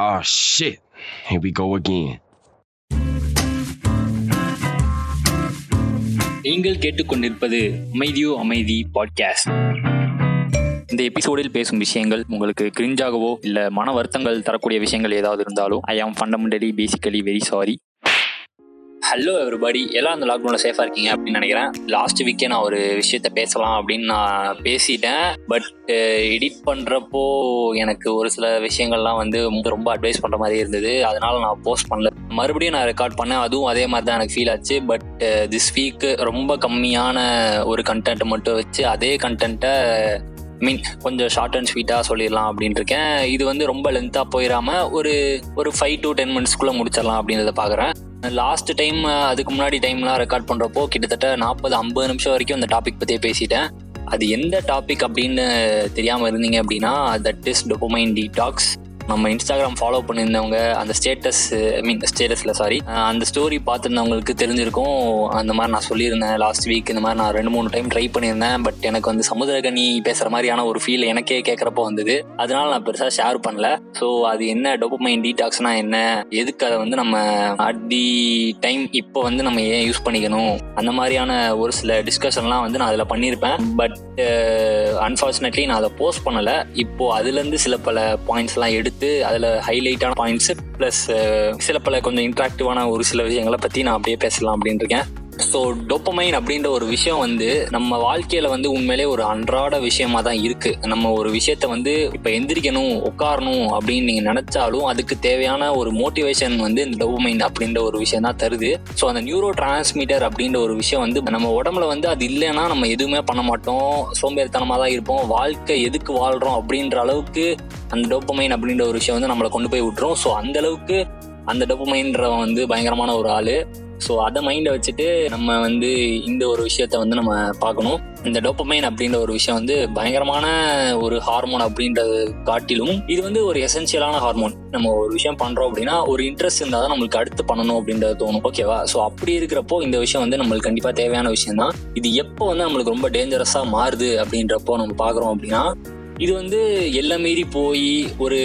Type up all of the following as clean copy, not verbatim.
Oh, shit. Here we go again. நீங்கள் கேட்டுக்கொண்டிருப்பது அமைதியோ அமைதி பாட்காஸ்ட். இந்த எபிசோடில் பேசும் விஷயங்கள் உங்களுக்கு கிரிஞ்சாகவோ இல்லை மன வருத்தங்கள் தரக்கூடிய விஷயங்கள் ஏதாவது இருந்தாலும் I am fundamentally basically very sorry. Hello everybody, எல்லாம் அந்த லாக்டவுனில் சேஃபாக இருக்கீங்க அப்படின்னு நினைக்கிறேன். லாஸ்ட் வீக்கே நான் ஒரு விஷயத்த பேசலாம் அப்படின்னு நான் பேசிட்டேன். பட் எடிட் பண்ணுறப்போ எனக்கு ஒரு சில விஷயங்கள்லாம் வந்து ரொம்ப அட்வைஸ் பண்ணுற மாதிரி இருந்தது. அதனால் நான் போஸ்ட் பண்ணல, மறுபடியும் நான் ரெக்கார்ட் பண்ணேன். அதுவும் அதே மாதிரி தான் எனக்கு ஃபீல் ஆச்சு. பட் திஸ் வீக்கு ரொம்ப கம்மியான ஒரு கண்டென்ட் மட்டும் வச்சு அதே கண்டென்ட்டை கொஞ்சம் ஷார்ட் அண்ட் ஸ்வீட்டாக சொல்லிடலாம் அப்படின்ட்டு இருக்கேன். இது வந்து ரொம்ப லென்த்தாக போயிடாமல் ஒரு 5 to 10 minutes முடிச்சிடலாம் அப்படின்றத பார்க்குறேன். லாஸ்ட் டைம், அதுக்கு முன்னாடி டைம்லாம் ரெக்கார்ட் பண்ணுறப்போ கிட்டத்தட்ட 40-50 நிமிஷம் வரைக்கும் அந்த டாபிக் பற்றியே பேசிட்டேன். அது எந்த டாபிக் அப்படின்னு தெரியாமல் இருந்தீங்க அப்படின்னா தட் இஸ் டோபமைன் டீடாக்ஸ். நம்ம இன்ஸ்டாகிராம் ஃபாலோ பண்ணியிருந்தவங்க அந்த ஸ்டேட்டஸில் அந்த ஸ்டோரி பார்த்துருந்தவங்களுக்கு தெரிஞ்சிருக்கும். அந்த மாதிரி நான் சொல்லியிருந்தேன் லாஸ்ட் வீக். இந்த மாதிரி நான் 2-3 டைம் ட்ரை பண்ணியிருந்தேன். பட் எனக்கு வந்து சமுதிரகனி பேசுகிற மாதிரியான ஒரு ஃபீல் எனக்கே கேட்குறப்போ வந்தது. அதனால் நான் பெருசாக ஷேர் பண்ணல. ஸோ அது என்ன டோபமைன் டீடாக்ஸ்னா என்ன, எதுக்கு அதை வந்து நம்ம அட் தி டைம் இப்போ வந்து நம்ம ஏன் யூஸ் பண்ணிக்கணும், அந்த மாதிரியான ஒரு சில டிஸ்கஷன்லாம் வந்து நான் அதில் பண்ணியிருப்பேன். பட் அன்ஃபார்ச்சுனேட்லி நான் அதை போஸ்ட் பண்ணலை. இப்போது அதுலேருந்து சில பல பாயிண்ட்ஸ்லாம் எடுத்து அதில் ஹைலைட்டான பாயிண்ட்ஸு ப்ளஸ் சில பல கொஞ்சம் இன்ட்ராக்டிவான ஒரு சில விஷயங்களை பற்றி நான் அப்படியே பேசலாம் அப்படின்னு இருக்கேன். ஸோ டோபமைன் அப்படின்ற ஒரு விஷயம் வந்து நம்ம வாழ்க்கையில் வந்து உண்மையிலே ஒரு அன்றாட விஷயமாக தான் இருக்குது. நம்ம ஒரு விஷயத்த வந்து இப்போ எந்திரிக்கணும் உட்காரணும் அப்படின்னு நீங்கள் நினச்சாலும் அதுக்கு தேவையான ஒரு மோட்டிவேஷன் வந்து இந்த டோபமைன் அப்படின்ற ஒரு விஷயம் தான் தருது. ஸோ அந்த நியூரோ டிரான்ஸ்மிட்டர் அப்படின்ற ஒரு விஷயம் வந்து நம்ம உடம்புல வந்து அது இல்லைன்னா நம்ம எதுவுமே பண்ண மாட்டோம், சோம்பேறித்தனமாக தான் இருப்போம். வாழ்க்கை எதுக்கு வாழ்கிறோம் அப்படின்ற அளவுக்கு அந்த டோபமைன் அப்படின்ற ஒரு விஷயம் வந்து நம்மளை கொண்டு போய் விட்டுரும். ஸோ அந்தளவுக்கு அந்த டோபமைன்றவன் வந்து பயங்கரமான ஒரு ஆள். ஸோ அதை மைண்டை வச்சுட்டு நம்ம வந்து இந்த ஒரு விஷயத்த வந்து நம்ம பார்க்கணும். இந்த டோபமைன் அப்படின்ற ஒரு விஷயம் வந்து பயங்கரமான ஒரு ஹார்மோன் அப்படின்றது காட்டிலும் இது வந்து ஒரு எசென்ஷியலான ஹார்மோன். நம்ம ஒரு விஷயம் பண்ணுறோம் அப்படின்னா ஒரு இன்ட்ரெஸ்ட் இருந்தால் தான் நம்மளுக்கு அடுத்து பண்ணணும் அப்படின்றது தோணும், ஓகேவா? ஸோ அப்படி இருக்கிறப்போ இந்த விஷயம் வந்து நம்மளுக்கு கண்டிப்பாக தேவையான விஷயம் தான். இது எப்போ வந்து நம்மளுக்கு ரொம்ப டேஞ்சரஸாக மாறுது அப்படின்றப்போ நம்ம பார்க்குறோம் அப்படின்னா இது வந்து எல்லை மீறி போய் ஒரு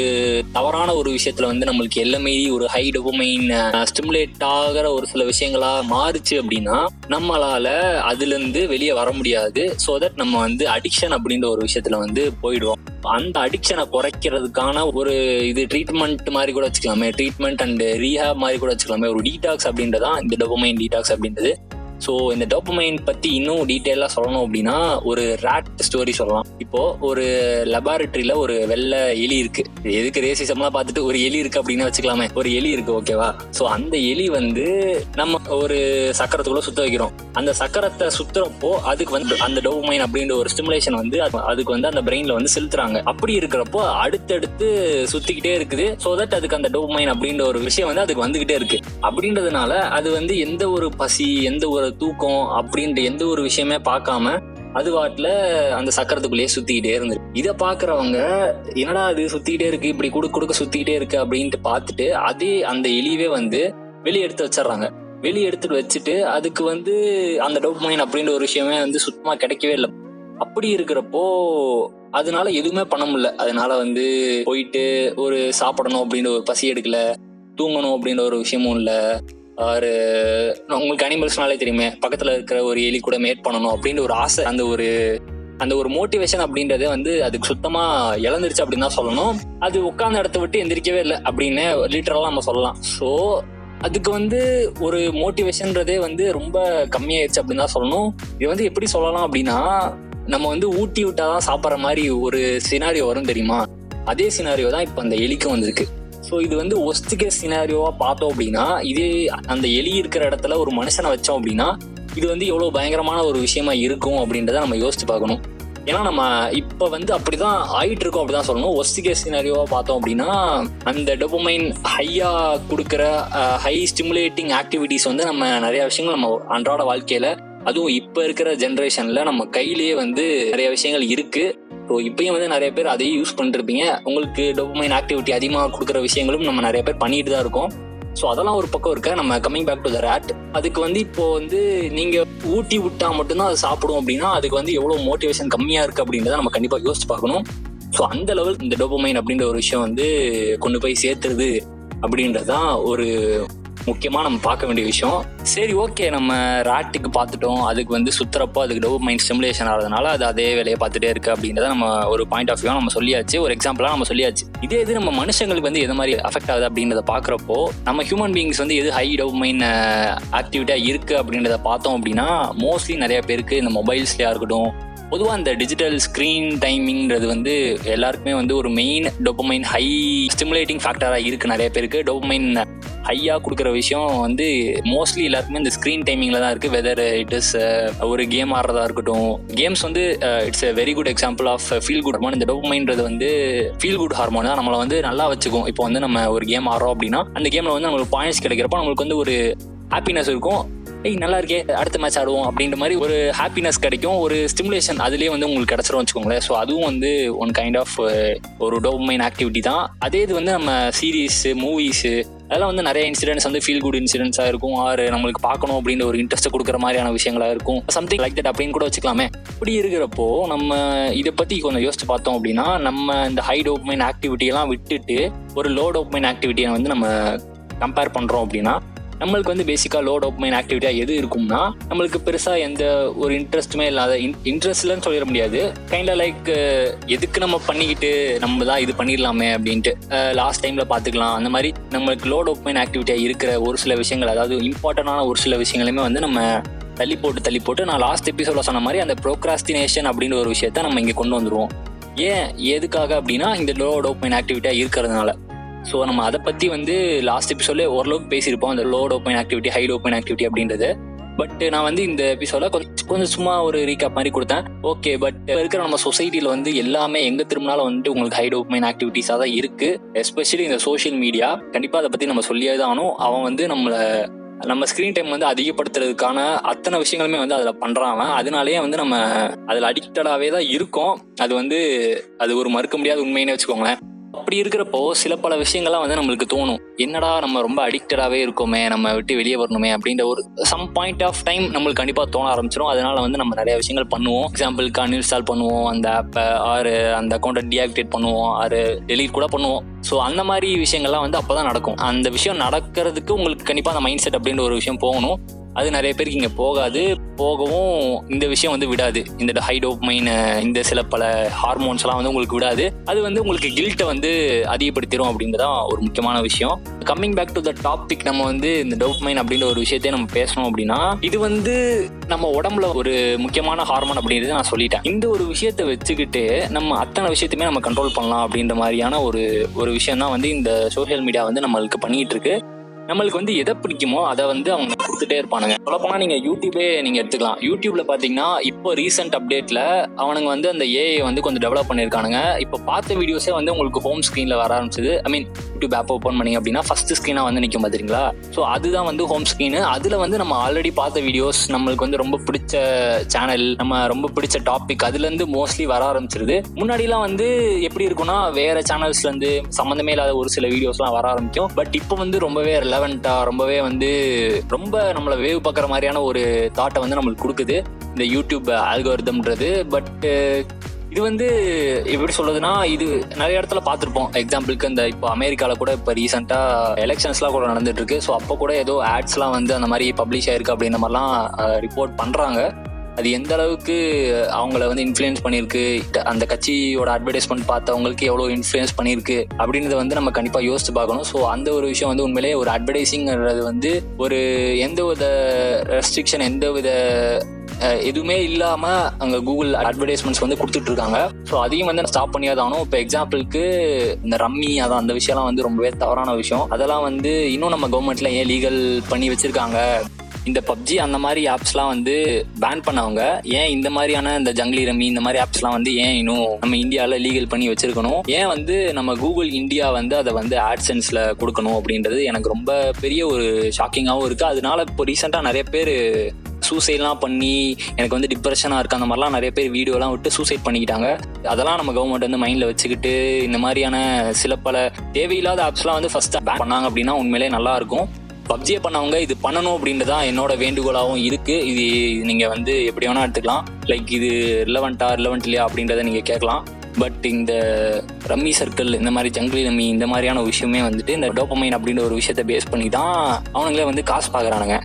தவறான ஒரு விஷயத்துல வந்து நம்மளுக்கு எல்லை மீறி ஒரு ஹை டோபமைன் ஸ்டிமுலேட் ஆகிற ஒரு சில விஷயங்களா மாறுச்சு அப்படின்னா நம்மளால அதுல இருந்து வெளியே வர முடியாது. ஸோ தட் நம்ம வந்து அடிக்ஷன் அப்படின்ற ஒரு விஷயத்துல வந்து போயிடுவோம். அந்த அடிக்ஷனை குறைக்கிறதுக்கான ஒரு இது ட்ரீட்மெண்ட் மாதிரி கூட வச்சுக்கலாமே, ட்ரீட்மெண்ட் அண்ட் ரீஹாப் மாதிரி கூட வச்சுக்கலாமே, ஒரு டீடாக்ஸ் அப்படின்றதான் இந்த டோபமைன் டீடாக்ஸ் அப்படின்றது. ஸோ இந்த டோபமைன் பற்றி இன்னும் டீட்டெயிலாக சொல்லணும் அப்படின்னா ஒரு ராட் ஸ்டோரி சொல்லலாம். இப்போது ஒரு லெபார்ட்ரியில் ஒரு வெள்ளை எலி இருக்குது. எதுக்கு ரேசிசம்லாம் பார்த்துட்டு ஒரு எலி இருக்குது அப்படின்னு வச்சுக்கலாமே, ஒரு எலி இருக்குது, ஓகேவா? ஸோ அந்த எலி வந்து நம்ம ஒரு சக்கரத்துக்குள்ளே சுற்ற வைக்கிறோம். அந்த சக்கரத்தை சுற்றுறப்போ அதுக்கு வந்து அந்த டோபமைன் அப்படின்ற ஒரு ஸ்டிமுலேஷன் வந்து அதுக்கு வந்து அந்த பிரெயினில் வந்து செலுத்துறாங்க. அப்படி இருக்கிறப்போ அடுத்தடுத்து சுற்றிக்கிட்டே இருக்குது. ஸோ தட் அதுக்கு அந்த டோபமைன் அப்படின்ற ஒரு விஷயம் வந்து அதுக்கு வந்துக்கிட்டே இருக்குது. அப்படின்றதுனால அது வந்து எந்த ஒரு பசி எந்த ஒரு தூக்கம் அப்படின்ற எந்த ஒரு விஷயமே பார்க்காம அது வாட்டில் அந்த சக்கரத்துக்குள்ளேயே சுத்திக்கிட்டே இருந்து இதை பார்க்குறவங்க என்னடா அது சுத்திக்கிட்டே இருக்கு இப்படி கொடுக்க சுத்திக்கிட்டே இருக்கு அப்படின்ட்டு பார்த்துட்டு அதே அந்த எலியவே வந்து வெளியெடுத்து வச்சிடறாங்க. வெளியெடுத்துட்டு வச்சுட்டு அதுக்கு வந்து அந்த டோபமைன் அப்படின்ற ஒரு விஷயமே வந்து சுத்தமாக கிடைக்கவே இல்லை. அப்படி இருக்கிறப்போ அதனால எதுவுமே பண்ண முடியல. அதனால வந்து போயிட்டு ஒரு சாப்பிடணும் அப்படின்ற ஒரு பசி எடுக்கல, தூங்கணும் அப்படின்ற ஒரு விஷயமும் இல்லை. ஒரு உங்களுக்கு அனிமல்ஸ்னாலே தெரியுமே, பக்கத்தில் இருக்கிற ஒரு எலி கூட மேட் பண்ணணும் அப்படின்ற ஒரு ஆசை, அந்த ஒரு மோட்டிவேஷன் அப்படின்றதே வந்து அதுக்கு சுத்தமாக இழந்துருச்சு அப்படின்னு தான் சொல்லணும். அது உட்கார்ந்த இடத்த விட்டு எந்திரிக்கவே இல்லை அப்படின்னு லிட்டரலாக நம்ம சொல்லலாம். ஸோ அதுக்கு வந்து ஒரு மோட்டிவேஷன்றதே வந்து ரொம்ப கம்மியாயிருச்சு அப்படின்னு தான் சொல்லணும். இது வந்து எப்படி சொல்லலாம் அப்படின்னா நம்ம வந்து ஊட்டி விட்டாதான் சாப்பிட்ற மாதிரி ஒரு சினாரியோ வரும் தெரியுமா, அதே சினாரியோ தான் இப்போ அந்த எலிக்கும் வந்திருக்கு. ஸோ இது வந்து ஒஸ்ட் கேஸ் சினாரியோவாக பார்த்தோம் அப்படின்னா இதே அந்த எலி இருக்கிற இடத்துல ஒரு மனுஷனை வச்சோம் அப்படின்னா இது வந்து எவ்வளோ பயங்கரமான ஒரு விஷயமா இருக்கும் அப்படின்றத நம்ம யோசிச்சு பார்க்கணும். ஏன்னா நம்ம இப்போ வந்து அப்படி தான் ஆகிட்டு இருக்கோம் அப்படி தான் சொல்லணும். ஒஸ்ட் கேஸ் சினாரியோவாக பார்த்தோம் அப்படின்னா அந்த டோபமைன் ஹையாக கொடுக்குற ஹை ஸ்டிமுலேட்டிங் ஆக்டிவிட்டிஸ் வந்து நம்ம நிறையா விஷயங்கள் நம்ம அன்றாட வாழ்க்கையில் அதுவும் இப்போ இருக்கிற ஜென்ரேஷனில் நம்ம கையிலேயே வந்து நிறைய விஷயங்கள் இருக்குது. ஸோ இப்பயும் வந்து நிறைய பேர் அதையும் யூஸ் பண்ணிருப்பீங்க. உங்களுக்கு டோபமைன் ஆக்டிவிட்டி அதிகமாக கொடுக்குற விஷயங்களும் நம்ம நிறைய பேர் பண்ணிட்டு தான் இருக்கோம். ஸோ அதெல்லாம் ஒரு பக்கம் இருக்க நம்ம coming back to the rod. அதுக்கு வந்து இப்போ வந்து நீங்கள் ஊட்டி விட்டால் மட்டும்தான் அது சாப்பிடும் அப்படின்னா அதுக்கு வந்து எவ்வளோ மோட்டிவேஷன் கம்மியாக இருக்குது அப்படின்றத நம்ம கண்டிப்பாக யோசிச்சு பார்க்கணும். ஸோ அந்த லெவல் இந்த டோபமைன் அப்படின்ற ஒரு விஷயம் வந்து கொண்டு போய் சேர்த்துருது அப்படின்றதான் ஒரு முக்கியமாக நம்ம பார்க்க வேண்டிய விஷயம். சரி, ஓகே, நம்ம ராட்டுக்கு பார்த்துட்டோம், அதுக்கு வந்து சுற்றுறப்போ அதுக்கு டோபமைன் ஸ்டிமுலேஷன் ஆகிறதுனால அது அதே வேலையை பார்த்துட்டே இருக்குது அப்படின்றத நம்ம ஒரு பாயிண்ட் ஆஃப் வியூவாக நம்ம சொல்லியாச்சு, ஒரு எக்ஸாம்பிளாக நம்ம சொல்லியாச்சு. இதே இது நம்ம மனுஷங்களுக்கு வந்து எது மாதிரி அஃபெக்ட் ஆகுது அப்படின்றத பார்க்குறப்போ, நம்ம ஹியூமன் பீயிங்ஸ் வந்து எது ஹை டோபமைன் ஆக்டிவிட்டியாக இருக்குது அப்படின்றத பார்த்தோம் அப்படின்னா, மோஸ்ட்லி நிறைய பேருக்கு இந்த மொபைல்ஸ்லையாக இருக்கட்டும், பொதுவாக இந்த டிஜிட்டல் ஸ்க்ரீன் டைமிங்கிறது வந்து எல்லாருக்குமே வந்து ஒரு மெயின் டோபமைன் ஹை ஸ்டிமுலேட்டிங் ஃபேக்டராக இருக்குது. நிறைய பேருக்கு டோபமைன் ஹையாக கொடுக்குற விஷயம் வந்து மோஸ்ட்லி எல்லாருக்குமே இந்த ஸ்க்ரீன் டைமிங்கில் தான் இருக்குது. வெதர் இட் இஸ் ஒரு கேம் ஆடுறதா இருக்கட்டும், கேம்ஸ் வந்து it's a very good example of feel good hormone. இந்த டோபமைன்றது வந்து ஃபீல் குட் ஹார்மோன் தான் நம்மளை வந்து நல்லா வச்சுக்கும். இப்போ வந்து நம்ம ஒரு கேம் ஆடுறோம் அப்படின்னா அந்த கேமில் வந்து நம்மளுக்கு பாயிண்ட்ஸ் கிடைக்கிறப்போ நம்மளுக்கு வந்து ஒரு ஹாப்பினஸ் இருக்கும். நல்லா இருக்கே, அடுத்த மேட்ச் ஆடுவோம் அப்படின்ற மாதிரி ஒரு ஹாப்பினஸ் கிடைக்கும், ஒரு ஸ்டிமுலேஷன் அதுலேயே வந்து உங்களுக்கு கிடச்சிரும் வச்சுக்கோங்களேன். ஸோ அதுவும் வந்து ஒன் கைண்ட் ஆஃப் ஒரு டோபமைன் ஆக்டிவிட்டி தான். அதே இது வந்து நம்ம சீரீஸு, மூவிஸு, அதெல்லாம் வந்து நிறைய இன்சிடென்ட்ஸ் வந்து ஃபீல் குட் இன்சிடென்ட்ஸாக இருக்கும், ஆறு நம்மளுக்கு பார்க்கணும் அப்படின்ற ஒரு இன்ட்ரெஸ்ட்டை கொடுக்குற மாதிரியான விஷயங்களாக இருக்கும், சம்திங் லைக் தட் அப்படின்னு கூட வச்சுக்கலாமே. இப்படி இருக்கிறப்போ நம்ம இதை பற்றி கொஞ்சம் யோசிச்சு பார்த்தோம் அப்படின்னா, நம்ம இந்த ஹை டோபமைன் ஆக்டிவிட்டியெல்லாம் விட்டுட்டு ஒரு லோ டோபமைன் ஆக்டிவிட்டியை வந்து நம்ம கம்பேர் பண்ணுறோம் அப்படின்னா, நம்மளுக்கு வந்து பேசிக்காக லோ டோபமைன் ஆக்டிவிட்டியாக எது இருக்கும்னா, நம்மளுக்கு பெருசாக எந்த ஒரு இன்ட்ரெஸ்ட்டுமே இல்லாத, இன்ட்ரெஸ்ட்லன்னு சொல்லிட முடியாது, கைண்டாக லைக் எதுக்கு நம்ம பண்ணிக்கிட்டு நம்ம தான் இது பண்ணிடலாமே அப்படின்ட்டு லாஸ்ட் டைமில் பார்த்துக்கலாம், அந்த மாதிரி நம்மளுக்கு லோ டோபமைன் ஆக்டிவிட்டியாக இருக்கிற ஒரு சில விஷயங்கள், அதாவது இம்பார்ட்டண்டான ஒரு சில விஷயங்களையுமே வந்து நம்ம தள்ளி போட்டு நான் லாஸ்ட் எபிசோட சொன்ன மாதிரி அந்த ப்ரோக்ராஸ்டினேஷன் அப்படின்ற ஒரு விஷயத்த நம்ம இங்கே கொண்டு வந்துடுவோம். ஏன், எதுக்காக அப்படின்னா இந்த லோ டோபமைன் ஆக்டிவிட்டியாக இருக்கிறதுனால. ஸோ நம்ம அதை பற்றி வந்து லாஸ்ட் எபிசோட்லேயே ஓரளவுக்கு பேசியிருப்போம், அந்த low dopamine activity, high dopamine activity அப்படின்றது. பட் நான் வந்து இந்த எபிசோடில் கொஞ்சம் சும்மா ஒரு ரீகேப் மாதிரி கொடுத்தேன், ஓகே. பட் இருக்கிற நம்ம சொசைட்டியில் வந்து எல்லாமே எங்கே திரும்பினாலும் வந்துட்டு உங்களுக்கு ஹை டோபமைன் ஆக்டிவிட்டிஸாக தான் இருக்குது. எஸ்பெஷலி இந்த சோஷியல் மீடியா, கண்டிப்பாக அதை பற்றி நம்ம சொல்லியே தான் ஆகணும். அவன் வந்து நம்ம ஸ்க்ரீன் டைம் வந்து அதிகப்படுத்துறதுக்கான அத்தனை விஷயங்களுமே வந்து அதில் பண்ணுறாங்க. அதனாலேயே வந்து நம்ம அதில் அடிக்டடாகவே தான் இருக்கோம். அது ஒரு மறுக்க முடியாத உண்மைன்னு வச்சுக்கோங்களேன். அப்படி இருக்கிறப்போ சில பல விஷயங்கள்லாம் வந்து நம்மளுக்கு தோணும், என்னடா நம்ம ரொம்ப அடிக்டடாகவே இருக்கோமே, நம்ம விட்டு வெளியே வரணுமே அப்படின்ற ஒரு சம் பாயிண்ட் ஆஃப் டைம் நம்மளுக்கு கண்டிப்பாக தோண ஆரம்பிச்சிடும். அதனால வந்து நம்ம நிறைய விஷயங்கள் பண்ணுவோம். எக்ஸாம்பிளுக்கு அன்இன்ஸ்டால் பண்ணுவோம் அந்த ஆப்பை, ஆறு அந்த அக்கௌண்ட்டை டீஆக்டிவேட் பண்ணுவோம், ஆறு டெலீட் கூட பண்ணுவோம். ஸோ அந்த மாதிரி விஷயங்கள்லாம் வந்து அப்போ தான் நடக்கும். அந்த விஷயம் நடக்கிறதுக்கு உங்களுக்கு கண்டிப்பாக அந்த மைண்ட் செட் அப்படின்ற ஒரு விஷயம் போகணும். அது நிறைய பேருக்கு இங்கே போகாது, போகவும் இந்த விஷயம் வந்து விடாது. இந்த ஹை டோபமைன், இந்த சில பல ஹார்மோன்ஸ்லாம் வந்து உங்களுக்கு விடாது. அது வந்து உங்களுக்கு கில்ட்டை வந்து அதிகப்படுத்திடும் அப்படின்றதான் ஒரு முக்கியமான விஷயம். Coming back to the topic, நம்ம வந்து இந்த டோபமைன் அப்படின்ற ஒரு விஷயத்தையே நம்ம பேசணும் அப்படின்னா, இது வந்து நம்ம உடம்புல ஒரு முக்கியமான ஹார்மோன் அப்படின்றது நான் சொல்லிட்டேன். இந்த ஒரு விஷயத்தை வச்சுக்கிட்டு நம்ம அத்தனை விஷயத்தையுமே நம்ம கண்ட்ரோல் பண்ணலாம் அப்படின்ற மாதிரியான ஒரு விஷயம் தான் வந்து இந்த சோஷியல் மீடியா வந்து நம்மளுக்கு பண்ணிகிட்டு இருக்கு. நம்மளுக்கு வந்து எதை பிடிக்குமோ அதை வந்து அவங்க கொடுத்துட்டே இருப்பானுங்க. சொல்லப்போனால் நீங்கள் யூடியூபே நீங்கள் எடுத்துக்கலாம். யூடியூப்ல பார்த்தீங்கன்னா இப்போ ரீசெண்ட் அப்டேட்டில் அவனுங்க வந்து அந்த ஏஐ வந்து கொஞ்சம் டெவலப் பண்ணியிருக்கானுங்க. இப்போ பார்த்த வீடியோஸே வந்து உங்களுக்கு ஹோம் ஸ்க்ரீனில் வர ஆரம்பிச்சது. I mean, YouTube app open பண்ணி அப்படின்னா ஃபர்ஸ்ட் ஸ்க்ரீனாக வந்து நிற்கும் பார்த்துறீங்களா? ஸோ அதுதான் வந்து ஹோம் ஸ்க்ரீனு. அதில் வந்து நம்ம ஆல்ரெடி பார்த்த வீடியோஸ், நம்மளுக்கு வந்து ரொம்ப பிடிச்ச சேனல், நம்ம ரொம்ப பிடிச்ச டாபிக், அதுலேருந்து மோஸ்ட்லி வர ஆரம்பிச்சிருது. முன்னாடிலாம் வந்து எப்படி இருக்குன்னா, வேற சேனல்ஸ்லேருந்து சம்மந்தமே இல்லாத ஒரு சில வீடியோஸ்லாம் வர ஆரம்பிக்கும். பட் இப்போ வந்து ரொம்பவே ரொம்பவே வந்து ரொம்ப நம்மளை வேவ் பார்க்குற மாதிரியான ஒரு தாட்டை வந்து நம்மளுக்கு கொடுக்குது இந்த யூடியூப் ஆல்காரிதம்ன்றது. பட் இது வந்து எப்படி சொல்றதுன்னா, இது நிறைய இடத்துல பார்த்துருப்போம். எக்ஸாம்பிளுக்கு இந்த இப்போ அமெரிக்காவில் கூட இப்போ ரீசெண்டாக எலெக்ஷன்ஸ்லாம் கூட நடந்துட்டு இருக்கு. ஸோ அப்போ கூட ஏதோ ஆட்ஸ்லாம் வந்து அந்த மாதிரி பப்ளிஷ் ஆயிருக்கு அப்படின்ற மாதிரிலாம் ரிப்போர்ட் பண்ணுறாங்க. அது எந்த அளவுக்கு அவங்கள வந்து இன்ஃப்ளூயன்ஸ் பண்ணியிருக்கு, அந்த கட்சியோட அட்வர்டைஸ்மெண்ட் பார்த்தவங்களுக்கு எவ்வளோ இன்ஃப்ளூயன்ஸ் பண்ணியிருக்கு அப்படின்றத வந்து நம்ம கண்டிப்பாக யோசிச்சு பார்க்கணும். ஸோ அந்த ஒரு விஷயம் வந்து உண்மையிலே ஒரு அட்வர்டைஸிங்கிறது வந்து ஒரு எந்தவித ரெஸ்ட்ரிக்ஷன், எந்தவித எதுவுமே இல்லாமல் அங்கே கூகுள் அட்வர்டைஸ்மெண்ட்ஸ் வந்து கொடுத்துட்ருக்காங்க. ஸோ அதையும் வந்து ஸ்டாப் பண்ணியாதானும். இப்போ எக்ஸாம்பிளுக்கு இந்த ரம்மி, அதான் அந்த விஷயம்லாம் வந்து ரொம்பவே தவறான விஷயம். அதெல்லாம் வந்து இன்னும் நம்ம கவர்மெண்ட்டில் ஏன் லீகல் பண்ணி வச்சுருக்காங்க. இந்த பப்ஜி அந்த மாதிரி ஆப்ஸ்லாம் வந்து பேன் பண்ணவங்க ஏன் இந்த மாதிரியான இந்த ஜங்லி ரம்மி இந்த மாதிரி ஆப்ஸ்லாம் வந்து ஏன் இன்னும் நம்ம இந்தியாவில் லீகல் பண்ணி வச்சிருக்கணும், ஏன் வந்து நம்ம கூகுள் இந்தியா வந்து அதை வந்து ஆட்சென்ஸில் கொடுக்கணும் அப்படின்றது எனக்கு ரொம்ப பெரிய ஒரு ஷாக்கிங்காகவும் இருக்குது. அதனால இப்போ ரீசெண்டாக நிறைய பேர் சூசைட்லாம் பண்ணி எனக்கு வந்து டிப்ரெஷனாக இருக்குது அந்த மாதிரிலாம் நிறைய பேர் வீடியோலாம் விட்டு சூசைட் பண்ணிக்கிட்டாங்க. அதெல்லாம் நம்ம கவர்மெண்ட் வந்து மைண்டில் வச்சுக்கிட்டு இந்த மாதிரியான சில பல தேவையில்லாத ஆப்ஸ்லாம் வந்து ஃபஸ்ட்டு பேன் பண்ணாங்க அப்படின்னா உண்மையிலே நல்லாயிருக்கும். பப்ஜியை பண்ணவங்க இது பண்ணணும் அப்படின்றதான் என்னோட வேண்டுகோளாகவும் இருக்குது. இது நீங்கள் வந்து எப்படி வேணால் எடுத்துக்கலாம், லைக் இது ரிலவெண்ட்டா ரிலவெண்ட் இல்லையா அப்படின்றத நீங்கள் கேட்கலாம். பட் இந்த ரம்மி சர்க்கிள், இந்த மாதிரி ஜங்கிலி ரம்மி, இந்த மாதிரியான விஷயமே வந்துட்டு இந்த டோபமைன் அப்படின்ற ஒரு விஷயத்தை பேஸ் பண்ணி தான் அவனுங்களே வந்து காசு பார்க்குறானுங்க.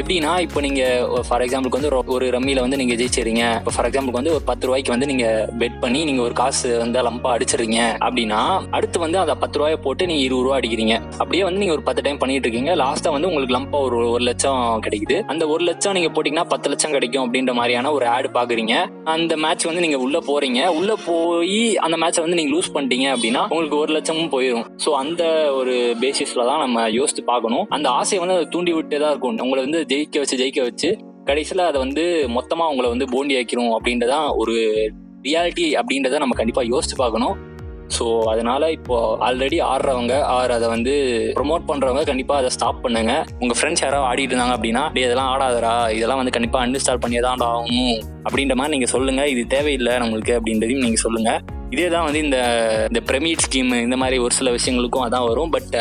எப்படின்னா, இப்போ நீங்கள் ஃபார் எக்ஸாம்பிளுக்கு வந்து ஒரு ரம்மியில் வந்து நீங்கள் ஜெயிச்சிடுறீங்க. இப்போ ஃபார் எக்ஸாம்பிளுக்கு வந்து ஒரு 10 ரூபாய்க்கு வந்து நீங்கள் பெட் பண்ணி நீங்கள் ஒரு காசு வந்து லம்பாக அடிச்சிடுறீங்க அப்படின்னா, அடுத்து வந்து அதை 10 ரூபாயை போட்டு நீங்கள் 20 ரூபா அடிக்கிறீங்க. அப்படியே வந்து நீங்கள் ஒரு 10 டைம் பண்ணிட்டு இருக்கீங்க. லாஸ்ட்டாக வந்து உங்களுக்கு லம்பாக ஒரு லட்சம் கிடைக்குது. அந்த 1 லட்சம் நீங்கள் போட்டிங்கன்னா 10 லட்சம் கிடைக்கும் அப்படின்ற மாதிரியான ஒரு ஆடு பார்க்குறீங்க. அந்த மேட்ச் வந்து நீங்கள் உள்ளே போகிறீங்க. உள்ளே போய் அந்த மேட்ச்சை வந்து நீங்கள் லூஸ் பண்ணிட்டீங்க அப்படின்னா உங்களுக்கு 1 லட்சமும் போயிடும். ஸோ அந்த ஒரு பேசிஸில் தான் நம்ம யோசித்து பார்க்கணும். அந்த ஆசையை வந்து அதை தூண்டி விட்டே தான் இருக்கும். உங்களை வந்து ஜெயிக்க வச்சு கடைசியில் அதை வந்து மொத்தமாக அவங்கள வந்து போண்டி ஆக்கிறோம் அப்படின்றதான் ஒரு ரியாலிட்டி அப்படின்றத நம்ம கண்டிப்பாக யோசிச்சு பார்க்கணும். ஸோ அதனால இப்போ ஆல்ரெடி ஆடுறவங்க ஆர் அதை வந்து ப்ரொமோட் பண்ணுறவங்க கண்டிப்பாக அதை ஸ்டாப் பண்ணுங்க. உங்கள் ஃப்ரெண்ட்ஸ் யாராவது ஆடிட்டு இருந்தாங்க அப்படின்னா, இதெல்லாம் ஆடாதரா, இதெல்லாம் வந்து கண்டிப்பாக அன்இன்ஸ்டால் பண்ணியே தான் ஆகும் அப்படின்ற மாதிரி நீங்கள் சொல்லுங்கள். இது தேவையில்லை நம்மளுக்கு அப்படின்றதையும் நீங்கள் சொல்லுங்கள். இதே தான் வந்து இந்த பிரமிட் ஸ்கீம், இந்த மாதிரி ஒரு சில விஷயங்களுக்கும் அதான் வரும். But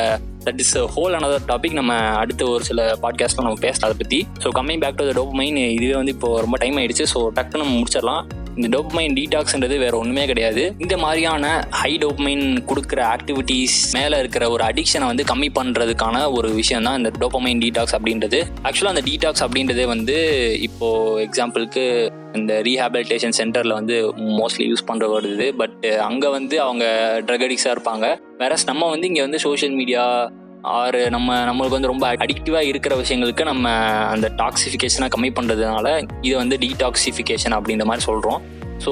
that is whole another topic. நம்ம அடுத்த ஒரு சில பாட்காஸ்ட்லாம் நம்ம பேசலாம் அதை பற்றி. So coming back to the dopamine, இதுவே வந்து இப்போ ரொம்ப டைம் ஆயிடுச்சு. ஸோ டக்குன்னு நம்ம முடிச்சிடலாம். இந்த டோபமைன் டீடாக்ஸ்ன்றது வேற ஒன்றுமே கிடையாது. இந்த மாதிரியான ஹை டோபமைன் கொடுக்குற ஆக்டிவிட்டீஸ் மேலே இருக்கிற ஒரு அடிக்ஷனை வந்து கம்மி பண்ணுறதுக்கான ஒரு விஷயம் தான் இந்த டோபமைன் டீடாக்ஸ் அப்படின்றது. ஆக்சுவலாக அந்த டீடாக்ஸ் அப்படின்றதே வந்து இப்போது எக்ஸாம்பிளுக்கு இந்த ரீஹாபிலிட்டேஷன் சென்டரில் வந்து மோஸ்ட்லி யூஸ் பண்ணுற வருது. பட் அங்கே வந்து அவங்க ட்ரக் அடிக்ஸாக இருப்பாங்க. வேறஸ் நம்ம வந்து இங்கே வந்து சோஷியல் மீடியா ஆர் நம்மளுக்கு வந்து ரொம்ப அடிக்டிவாக இருக்கிற விஷயங்களுக்கு நம்ம அந்த டாக்ஸிஃபிகேஷனாக கம்மி பண்ணுறதுனால இதை வந்து டீடாக்ஸிஃபிகேஷன் அப்படின்ற மாதிரி சொல்கிறோம். ஸோ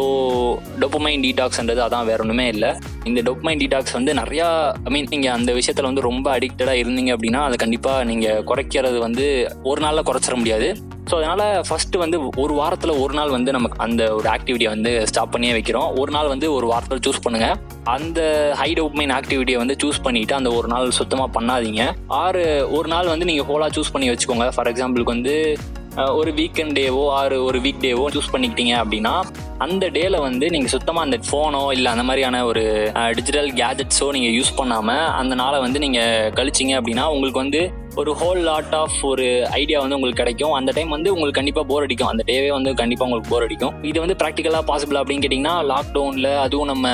டோபமைன் டீடாக்ஸ்ன்றது அதான், வேற ஒன்றுமே இல்லை. இந்த டோபமைன் டீடாக்ஸ் வந்து நிறையா, ஐ மீன் நீங்கள் அந்த விஷயத்தில் வந்து ரொம்ப அடிக்டடாக இருந்தீங்க அப்படின்னா அதை கண்டிப்பாக நீங்கள் குறைக்கிறது வந்து ஒரு நாளில் குறைச்சிட முடியாது. ஸோ அதனால் ஃபஸ்ட்டு வந்து ஒரு வாரத்தில் ஒரு நாள் வந்து நமக்கு அந்த ஒரு ஆக்டிவிட்டியை வந்து ஸ்டாப் பண்ணியே வைக்கிறோம். ஒரு நாள் வந்து ஒரு வாரத்தில் சூஸ் பண்ணுங்கள். அந்த ஹை டோபமைன் ஆக்டிவிட்டியை வந்து சூஸ் பண்ணிவிட்டு அந்த ஒரு நாள் சுத்தமாக பண்ணாதீங்க. ஆறு ஒரு நாள் வந்து நீங்கள் ஹோலாக சூஸ் பண்ணி வச்சுக்கோங்க. ஃபார் எக்ஸாம்பிளுக்கு வந்து ஒரு வீக்கெண்ட் டேவோ ஆறு ஒரு வீக் டேவோ சூஸ் பண்ணிக்கிட்டீங்க அப்படின்னா அந்த டேயில் வந்து நீங்கள் சுத்தமாக அந்த ஃபோனோ இல்லை அந்த மாதிரியான ஒரு டிஜிட்டல் கேஜெட்ஸோ நீங்கள் யூஸ் பண்ணாமல் அந்த நாளை வந்து நீங்கள் கழிச்சிங்க அப்படின்னா உங்களுக்கு வந்து ஒரு ஹோல் லாட் ஆஃப் ஒரு ஐடியா வந்து உங்களுக்கு கிடைக்கும். அந்த டைம் வந்து உங்களுக்கு கண்டிப்பாக போர் அடிக்கும். அந்த டேவே வந்து கண்டிப்பாக உங்களுக்கு போர் அடிக்கும். இது வந்து ப்ராக்டிக்கலாக பாசிபிள் அப்படின்னு கேட்டிங்கன்னா, லாக்டவுனில் அதுவும் நம்ம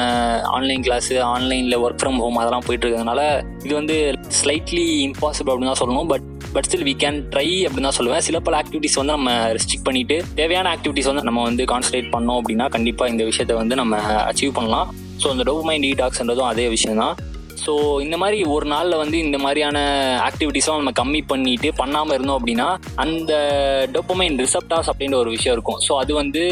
ஆன்லைன் கிளாஸு, ஆன்லைனில் ஒர்க் ஃப்ரம் ஹோம் அதெல்லாம் போயிட்டு இருக்கிறதுனால இது வந்து ஸ்லைட்லி இம்பாசிபிள் அப்படின்னு தான் சொல்லணும். But still we can try அப்படின்னு தான் சொல்லுவேன். சில பல ஆக்டிவிட்டிஸ் வந்து நம்ம ரெஸ்ட்ரிக்ட் பண்ணிவிட்டு தேவையான ஆக்டிவிட்டிஸ் வந்து நம்ம வந்து கான்சன்ட்ரேட் பண்ணோம் அப்படின்னா கண்டிப்பாக இந்த விஷயத்தை வந்து நம்ம அச்சீவ் பண்ணலாம். ஸோ அந்த டோபமைன் டீடாக்ஸ்ன்றதும் அதே விஷயம் தான். ஸோ இந்த மாதிரி ஒரு நாளில் வந்து இந்த மாதிரியான ஆக்டிவிட்டிஸும் நம்ம கம்மி பண்ணிட்டு பண்ணாமல் இருந்தோம் அப்படின்னா அந்த டோபமைன் ரிசப்டார்ஸ் அப்படின்ற ஒரு விஷயம் இருக்கும். ஸோ அது வந்து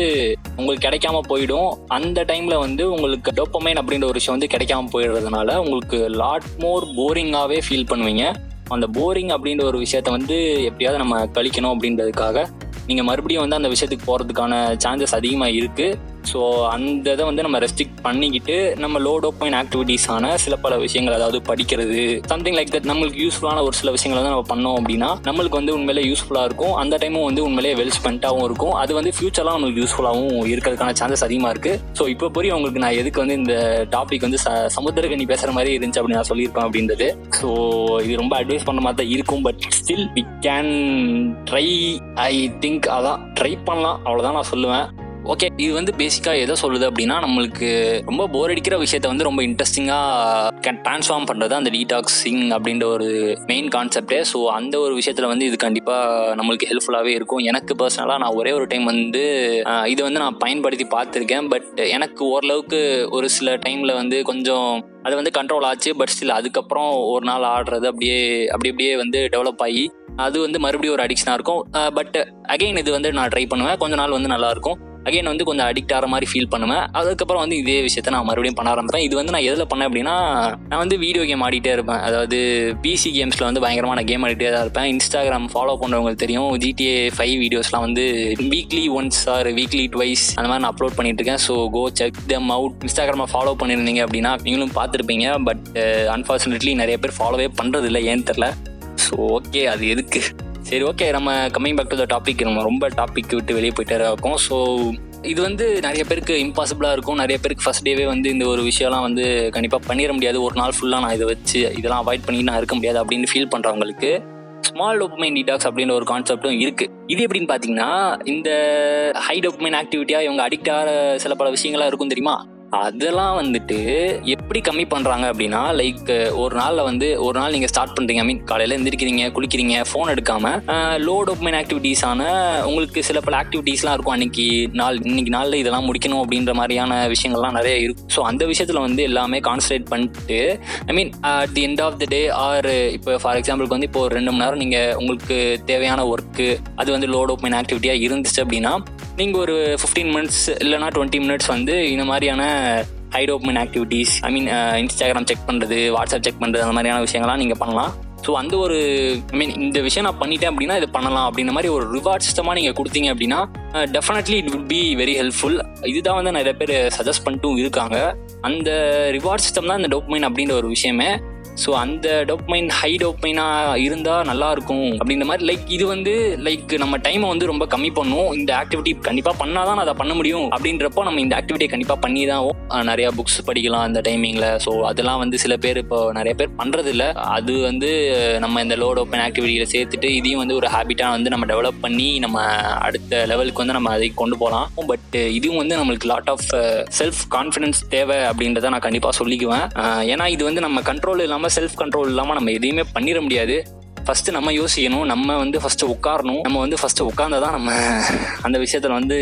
உங்களுக்கு கிடைக்காம போயிடும். அந்த டைமில் வந்து உங்களுக்கு டோபமைன் அப்படின்ற ஒரு விஷயம் வந்து கிடைக்காம போயிடுறதுனால உங்களுக்கு லாட் மோர் போரிங்காகவே ஃபீல் பண்ணுவீங்க. அந்த போரிங் அப்படின்ற ஒரு விஷயத்த வந்து எப்படியாவது நம்ம கழிக்கணும் அப்படின்றதுக்காக நீங்கள் மறுபடியும் வந்து அந்த விஷயத்துக்கு போகிறதுக்கான சான்சஸ் அதிகமாக இருக்குது. ஸோ அந்த இதை வந்து நம்ம ரெஸ்ட்ரிக்ட் பண்ணிக்கிட்டு நம்ம லோ டோபமைன் ஆக்டிவிட்டீஸான சில பல விஷயங்கள், அதாவது படிக்கிறது, சம்திங் லைக் தட், நம்மளுக்கு யூஸ்ஃபுல்லான ஒரு சில விஷயங்களை வந்து நம்ம பண்ணோம் அப்படின்னா நம்மளுக்கு வந்து உண்மையிலே யூஸ்ஃபுல்லாக இருக்கும். அந்த டைமும் வந்து உண்மையிலே வெல் ஸ்பென்ட்டாகவும் இருக்கும். அது வந்து ஃபியூச்சர்லாம் நம்மளுக்கு யூஸ்ஃபுல்லாகவும் இருக்கிறதுக்கான சான்சஸ் அதிகமாக இருக்குது. ஸோ இப்போ புரியும் உங்களுக்கு நான் எதுக்கு வந்து இந்த டாபிக் வந்து சமுத்திரக்கண்ணி பேசுகிற மாதிரி இருந்துச்சு அப்படின்னு நான் சொல்லியிருப்பேன் அப்படின்றது. ஸோ இது ரொம்ப அட்வைஸ் பண்ண மாதிரி தான் இருக்கும். But still we can try, I think. அதான் ட்ரை பண்ணலாம், அவ்வளோதான் நான் சொல்லுவேன். ஓகே, இது வந்து பேசிக்காக எதை சொல்லுது அப்படின்னா, நம்மளுக்கு ரொம்ப போர் அடிக்கிற விஷயத்த வந்து ரொம்ப இன்ட்ரெஸ்டிங்காக ட்ரான்ஸ்ஃபார்ம் பண்ணுறது அந்த டீடாக்ஸிங் அப்படின்ற ஒரு மெயின் கான்செப்டே. ஸோ அந்த ஒரு விஷயத்தில் வந்து இது கண்டிப்பாக நம்மளுக்கு ஹெல்ப்ஃபுல்லாகவே இருக்கும். எனக்கு பர்சனலாக நான் ஒரே ஒரு டைம் வந்து இது வந்து நான் பயன்படுத்தி பார்த்துருக்கேன். பட் எனக்கு ஓரளவுக்கு ஒரு சில டைமில் வந்து கொஞ்சம் அது வந்து கண்ட்ரோல் ஆச்சு. பட் ஸ்டில் அதுக்கப்புறம் ஒரு நாள் ஆடுறது அப்படியே வந்து டெவலப் ஆகி அது வந்து மறுபடியும் ஒரு அடிக்ஷனாக இருக்கும். பட் அகெயின் இது வந்து நான் ட்ரை பண்ணுவேன். கொஞ்ச நாள் வந்து நல்லாயிருக்கும். அகைன் வந்து கொஞ்சம் அடிக்ட் ஆகிற மாதிரி ஃபீல் பண்ணுவேன். அதுக்கப்புறம் வந்து இதே விஷயத்த நான் மறுபடியும் பண்ண ஆரம்பிப்பேன். இது வந்து நான் எதில் பண்ணேன் அப்படின்னா, நான் வந்து வீடியோ கேம் ஆடிட்டே இருப்பேன். அதாவது பிசி கேம்ஸில் வந்து பயங்கரமாக நான் கேம் ஆடிட்டே தான் இருப்பேன். இன்ஸ்டாகிராம் ஃபாலோ பண்ணுறவங்களுக்கு தெரியும், GTA 5 வீடியோஸ்லாம் வந்து வீக்லி 1 ஆர் வீக்லி 2 அந்த மாதிரி நான் அப்லோட் பண்ணிட்டு இருக்கேன். So go check them out. இன்ஸ்டாகிராமை ஃபாலோ பண்ணியிருந்தீங்க அப்படின்னா நீங்களும் பார்த்துருப்பீங்க. பட் அன்ஃபார்ச்சுனேட்லி நிறைய பேர் ஃபாலோவே பண்ணுறது இல்லை, ஏன்னு தெரில. ஸோ ஓகே, அது எதுக்கு? சரி, ஓகே, நம்ம coming back to the topic. நம்ம ரொம்ப டாபிக் விட்டு வெளியே போயிட்டே இருக்கோம். ஸோ இது வந்து நிறைய பேருக்கு இம்பாசிபிளாக இருக்கும். நிறைய பேருக்கு ஃபஸ்ட் டேவே வந்து இந்த ஒரு விஷயம்லாம் வந்து கண்டிப்பாக பண்ணிட முடியாது. ஒரு நாள் ஃபுல்லாக நான் இதை வச்சு இதெல்லாம் அவாய்ட் பண்ணி நான் இருக்க முடியாது அப்படின்னு ஃபீல் பண்ணுறவங்களுக்கு ஸ்மால் டோபமைன் டீடாக்ஸ் அப்படின்ற ஒரு கான்செப்டும் இருக்குது. இது எப்படின்னு பார்த்தீங்கன்னா, இந்த ஹை டோபமைன் ஆக்டிவிட்டியாக இவங்க அடிக்ட் ஆகிற சில பல விஷயங்களாக இருக்கும் தெரியுமா. அதெல்லாம் வந்துட்டு எப்படி கம்மி பண்ணுறாங்க அப்படின்னா, லைக் ஒரு நாளில் வந்து ஒரு நாள் நீங்கள் ஸ்டார்ட் பண்ணுறீங்க, ஐ மீன் காலையில் எழுந்திரிக்கிறீங்க, குளிக்கிறீங்க, ஃபோன் எடுக்காமல் லோ டோபமைன் ஆக்டிவிட்டீஸான உங்களுக்கு சில பல ஆக்டிவிட்டீஸ்லாம் இருக்கும். இன்னைக்கு நாளில் இதெல்லாம் முடிக்கணும் அப்படின்ற மாதிரியான விஷயங்கள்லாம் நிறைய இருக்கும். ஸோ அந்த விஷயத்தில் வந்து எல்லாமே கான்சன்ட்ரேட் பண்ணிட்டு, I mean at the end of the day or இப்போ ஃபார் எக்ஸாம்பிளுக்கு வந்து இப்போ ஒரு 2 மணி நேரம் நீங்கள் உங்களுக்கு தேவையான ஒர்க்கு அது வந்து லோ டோபமைன் ஆக்டிவிட்டியாக இருந்துச்சு அப்படின்னா, நீங்கள் ஒரு 15 minutes இல்லைனா 20 minutes வந்து இந்த மாதிரியான high dopamine activities, I mean Instagram check பண்ணுறது, வாட்ஸ்அப் செக் பண்ணுறது, அந்த மாதிரியான விஷயங்கள்லாம் நீங்கள் பண்ணலாம். ஸோ அந்த ஒரு ஐ மீன் இந்த விஷயம் நான் பண்ணிட்டேன் அப்படின்னா இது பண்ணலாம் அப்படின்ற மாதிரி ஒரு ரிவார்ட் சிஸ்டமாக நீங்கள் கொடுத்தீங்க அப்படின்னா definitely it would be very helpful. இதுதான் வந்து நிறைய பேர் சஜஸ்ட் பண்ணிட்டும் இருக்காங்க. அந்த ரிவார்ட் சிஸ்டம் தான் இந்த டோபமைன் அப்படின்ற ஒரு விஷயமே. ஸோ அந்த டோபமைன் ஹை டோபமைனாக இருந்தால் நல்லாயிருக்கும் அப்படின்ற மாதிரி. லைக் இது வந்து லைக் நம்ம டைமை வந்து ரொம்ப கம்மி பண்ணும். இந்த ஆக்டிவிட்டி கண்டிப்பாக பண்ணால் தான் நான் அதை பண்ண முடியும் அப்படின்றப்போ நம்ம இந்த ஆக்டிவிட்டியை கண்டிப்பாக பண்ணி தான் நிறையா புக்ஸ் படிக்கலாம் அந்த டைமிங்கில். ஸோ அதெல்லாம் வந்து சில பேர் இப்போ நிறைய பேர் பண்ணுறதில்ல. அது வந்து நம்ம இந்த லோ டோபமைன் ஆக்டிவிட்டியில் சேர்த்துட்டு இதையும் வந்து ஒரு ஹேபிட்டாக வந்து நம்ம டெவலப் பண்ணி நம்ம அடுத்த லெவலுக்கு வந்து நம்ம அதை கொண்டு போகலாம். பட் இதுவும் வந்து நம்மளுக்கு லாட் ஆஃப் செல்ஃப் கான்ஃபிடன்ஸ் தேவை அப்படின்றத நான் கண்டிப்பாக சொல்லிக்குவேன். ஏன்னா இது வந்து நம்ம கண்ட்ரோல் இல்லாமல், செல்ஃப் கண்ட்ரோல் இல்லாமல் நம்ம எதையுமே பண்ணிட முடியாது. ஃபர்ஸ்ட் நம்ம யோசிக்கணும், நம்ம வந்து ஃபர்ஸ்ட் உட்காரணும், நம்ம வந்து ஃபர்ஸ்ட் உட்கார்ந்தாதான் நம்ம அந்த விஷயத்துல வந்து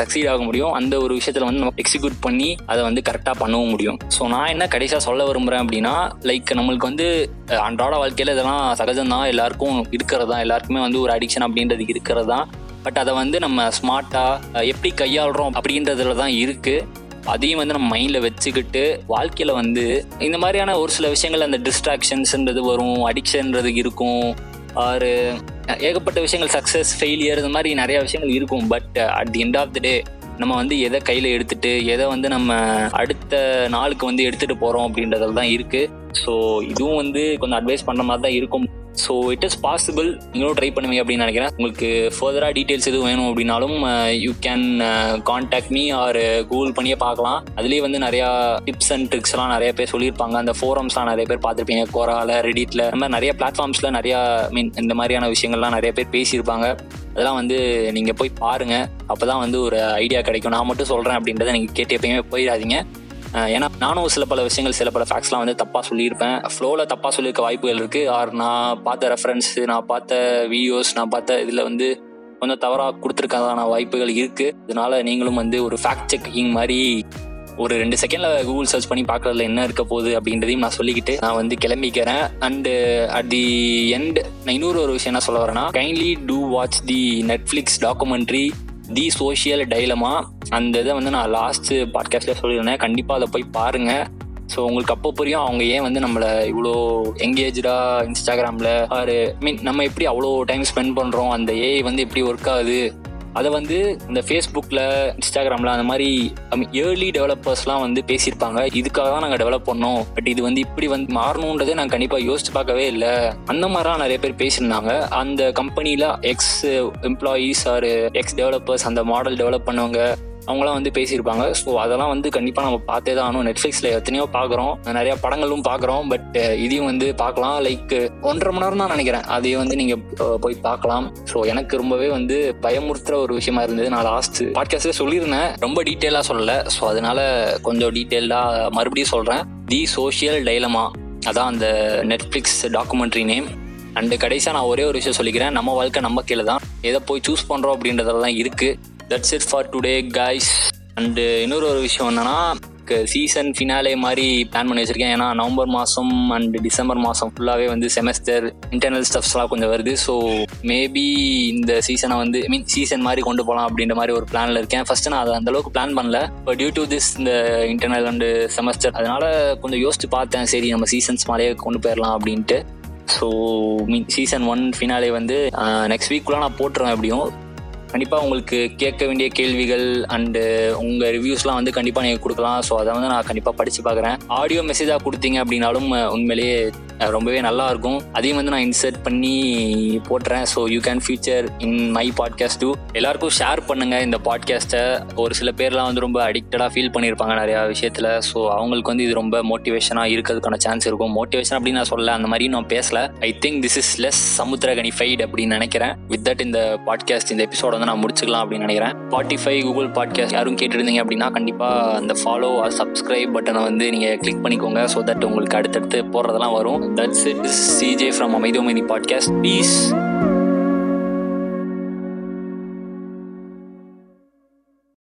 சக்சீட் ஆக முடியும். அந்த ஒரு விஷயத்துல வந்து நம்ம எக்ஸிக்யூட் பண்ணி அதை வந்து கரெக்டாக பண்ணவும் முடியும். ஸோ நான் என்ன கடைசியாக சொல்ல விரும்புகிறேன் அப்படின்னா, லைக் நம்மளுக்கு வந்து அன்றாட வாழ்க்கையில் இதெல்லாம் சகஜம்தான், எல்லாருக்கும் இருக்கிறது தான், எல்லாருக்குமே வந்து ஒரு அடிக்ஷன் அப்படின்றது இருக்கிறது தான். பட் அதை வந்து நம்ம ஸ்மார்ட்டாக எப்படி கையாளுறோம் அப்படின்றதுல தான் இருக்குது. அதையும் வந்து நம்ம மைண்டில் வச்சுக்கிட்டு வாழ்க்கையில் வந்து இந்த மாதிரியான ஒரு சில விஷயங்கள், அந்த டிஸ்ட்ராக்ஷன்ஸ்ன்றது வரும், அடிக்ஷன்றது இருக்கும், ஆறு ஏகப்பட்ட விஷயங்கள், சக்ஸஸ் ஃபெயிலியர், இந்த மாதிரி நிறையா விஷயங்கள் இருக்கும். But at the end of the day நம்ம வந்து எதை கையில் எடுத்துகிட்டு எதை வந்து நம்ம அடுத்த நாளுக்கு வந்து எடுத்துகிட்டு போகிறோம் அப்படின்றதில் தான் இருக்குது. ஸோ இதுவும் வந்து கொஞ்சம் அட்வைஸ் பண்ணுற மாதிரி தான் இருக்கும். ஸோ இட் இஸ் பாசிபிள், நீங்களும் ட்ரை பண்ணுவீங்க அப்படின்னு நினைக்கிறேன். உங்களுக்கு ஃபர்தராக டீட்டெயில்ஸ் எதுவும் வேணும் அப்படின்னாலும் you can contact me or Google பண்ணியே பார்க்கலாம். அதுலேயே வந்து நிறையா டிப்ஸ் அண்ட் ட்ரிக்ஸ்லாம் நிறைய பேர் சொல்லியிருப்பாங்க. அந்த ஃபோரம்ஸ்லாம் நிறைய பேர் பார்த்துருப்பீங்க, கோராவில், ரெடிட்டில், அந்த மாதிரி நிறைய பிளாட்ஃபார்ம்ஸில் நிறையா மீன் இந்த மாதிரியான விஷயங்கள்லாம் நிறைய பேர் பேசியிருப்பாங்க. அதெல்லாம் வந்து நீங்கள் போய் பாருங்கள், அப்போ தான் வந்து ஒரு ஐடியா கிடைக்கும். நான் மட்டும் சொல்கிறேன் அப்படின்றத நீங்கள் கேட்டு எப்பயுமே போயிடாதீங்க. ஏன்னா நானும் சில பல விஷயங்கள், சில பல ஃபேக்ட்ஸ்லாம் வந்து தப்பாக சொல்லியிருப்பேன். ஃப்ளோவில் தப்பாக சொல்லியிருக்க வாய்ப்புகள் இருக்குது. ஆர் நான் பார்த்த ரெஃபரன்ஸு, நான் பார்த்த வீடியோஸ், நான் பார்த்த இதில் வந்து கொஞ்சம் தவறாக கொடுத்துருக்கதான வாய்ப்புகள் இருக்குது. இதனால் நீங்களும் வந்து ஒரு ஃபேக்ட் செக்கிங் மாதிரி ஒரு 2 seconds கூகுள் சர்ச் பண்ணி பார்க்குறதுல என்ன இருக்க போகுது அப்படின்றதையும் நான் சொல்லிக்கிட்டு நான் வந்து கிளம்பிக்கிறேன். அண்டு அட் தி எண்ட் நான் இன்னொரு ஒரு விஷயம் என்ன சொல்ல வரேன்னா, kindly do watch the Netflix documentary the social dilemma. அந்த இதை வந்து நான் லாஸ்ட் பாட்காஸ்ட்லேயே சொல்லியிருந்தேன், கண்டிப்பாக அதை போய் பாருங்கள். ஸோ உங்களுக்கு அப்போ புரியும் அவங்க ஏன் வந்து நம்மளை இவ்வளோ எங்கேஜாக இன்ஸ்டாகிராமில் ஆறு மீன் நம்ம எப்படி அவ்வளோ டைம் ஸ்பெண்ட் பண்ணுறோம், அந்த ஏஐ வந்து எப்படி ஒர்க் ஆகுது. அதை வந்து இந்த ஃபேஸ்புக்கில், இன்ஸ்டாகிராமில் அந்த மாதிரி ஏர்லி டெவலப்பர்ஸ்லாம் வந்து பேசியிருப்பாங்க, இதுக்காக தான் நாங்கள் டெவலப் பண்ணோம், பட் இது வந்து இப்படி வந்து மாறணுன்றதே நான் கண்டிப்பாக யோசிச்சு பார்க்கவே இல்லை, அந்த மாதிரிலாம் நிறைய பேர் பேசியிருந்தாங்க. அந்த கம்பெனியில் ex employees or ex developers, அந்த மாடல் டெவலப் பண்ணவங்க, அவங்களாம் வந்து பேசியிருப்பாங்க. ஸோ அதெல்லாம் வந்து கண்டிப்பாக நம்ம பார்த்தே தான் ஆகணும். நெட்ஃப்ளிக்ஸில் எத்தனையோ பார்க்குறோம், நிறையா படங்களும் பார்க்குறோம், பட் இதையும் வந்து பார்க்கலாம். லைக் 1.5 மணி நேரம் தான் நினைக்கிறேன், அதையும் வந்து நீங்கள் போய் பார்க்கலாம். ஸோ எனக்கு ரொம்பவே வந்து பயமுறுத்துகிற ஒரு விஷயமா இருந்தது. நான் லாஸ்ட் பாட்காஸ்ட்டில் சொல்லியிருந்தேன், ரொம்ப டீட்டெயிலாக சொல்லலை. ஸோ அதனால் கொஞ்சம் டீட்டெயிலாக மறுபடியும் சொல்கிறேன். தி சோஷியல் டைலமா, அதான் அந்த நெட்ஃப்ளிக்ஸ் டாக்குமெண்ட்ரி நேம். அண்டு கடைசியாக நான் ஒரே ஒரு விஷயம் சொல்லிக்கிறேன், நம்ம வாழ்க்கை நம்ம கீழே தான், எதை போய் சூஸ் பண்ணுறோம் அப்படின்றதுல தான் இருக்குது. That's it for today guys. And இன்னொரு ஒரு விஷயம் என்னன்னா, சீசன் ஃபினாலே மாதிரி பிளான் பண்ணி வச்சுருக்கேன். ஏன்னா நவம்பர் மாதம் அண்ட் டிசம்பர் மாதம் ஃபுல்லாகவே வந்து செமஸ்டர் இன்டர்னல் ஸ்டப்ஸ்லாம் கொஞ்சம் வருது. ஸோ மேபி இந்த சீசனை வந்து ஐ மீன் சீசன் மாதிரி கொண்டு போகலாம் அப்படின்ற மாதிரி ஒரு பிளானில் இருக்கேன். ஃபர்ஸ்ட் நான் அதை அந்தளவுக்கு பிளான் பண்ணல, பட் டியூ டு திஸ் இந்த இன்டர்னல் அண்ட் செமஸ்டர் அதனால் கொஞ்சம் யோசிச்சு பார்த்தேன், சரி நம்ம சீசன்ஸ் மாதிரியே கொண்டு போயிடலாம் அப்படின்ட்டு. ஸோ மீன் season 1 ஃபினாலே வந்து நெக்ஸ்ட் வீக்குள்ளே நான் போட்டுருவேன். எப்படியும் கண்டிப்பாக உங்களுக்கு கேட்க வேண்டிய கேள்விகள் அண்டு உங்கள் ரிவ்யூஸ்லாம் வந்து கண்டிப்பாக நீங்கள் கொடுக்கலாம். ஸோ அதை வந்து நான் கண்டிப்பாக படித்து பார்க்குறேன். ஆடியோ மெசேஜாக கொடுத்தீங்க அப்படின்னாலும் உண்மையிலேயே ரொம்பவே நல்லா இருக்கும். அதையும் வந்து நான் இன்சர்ட் பண்ணி போட்டுறேன். So you can feature in my podcast too. எல்லாருக்கும் ஷேர் பண்ணுங்க இந்த பாட்காஸ்ட்டை. ஒரு சில பேர்லாம் வந்து ரொம்ப அடிக்டடாக ஃபீல் பண்ணியிருப்பாங்க நிறையா விஷயத்தில். ஸோ அவங்களுக்கு வந்து இது ரொம்ப மோட்டிவேஷனாக இருக்கிறதுக்கான சான்ஸ் இருக்கும். மோட்டிவேஷன் அப்படின்னு நான் சொல்ல, அந்த மாதிரி நான் பேசல. I think this is less சமுத்திரகனிஃபைட் அப்படின்னு நினைக்கிறேன். வித் தட் இந்த பாட்காஸ்ட், இந்த எபிசோட வந்து நான் முடிச்சுக்கலாம் அப்படின்னு நினைக்கிறேன். ஸ்பாட்டிஃபை, கூகுள் பாட்காஸ்ட் யாரும் கேட்டுருந்தீங்க அப்படின்னா கண்டிப்பாக அந்த ஃபாலோ ஆர் சப்ஸ்கிரைப் பட்டனை வந்து நீங்கள் கிளிக் பண்ணிக்கோங்க. ஸோ தட் உங்களுக்கு அடுத்தடுத்து போடுறதெல்லாம் வரும். That's it. This CJ from Amaidhi podcast. Piece.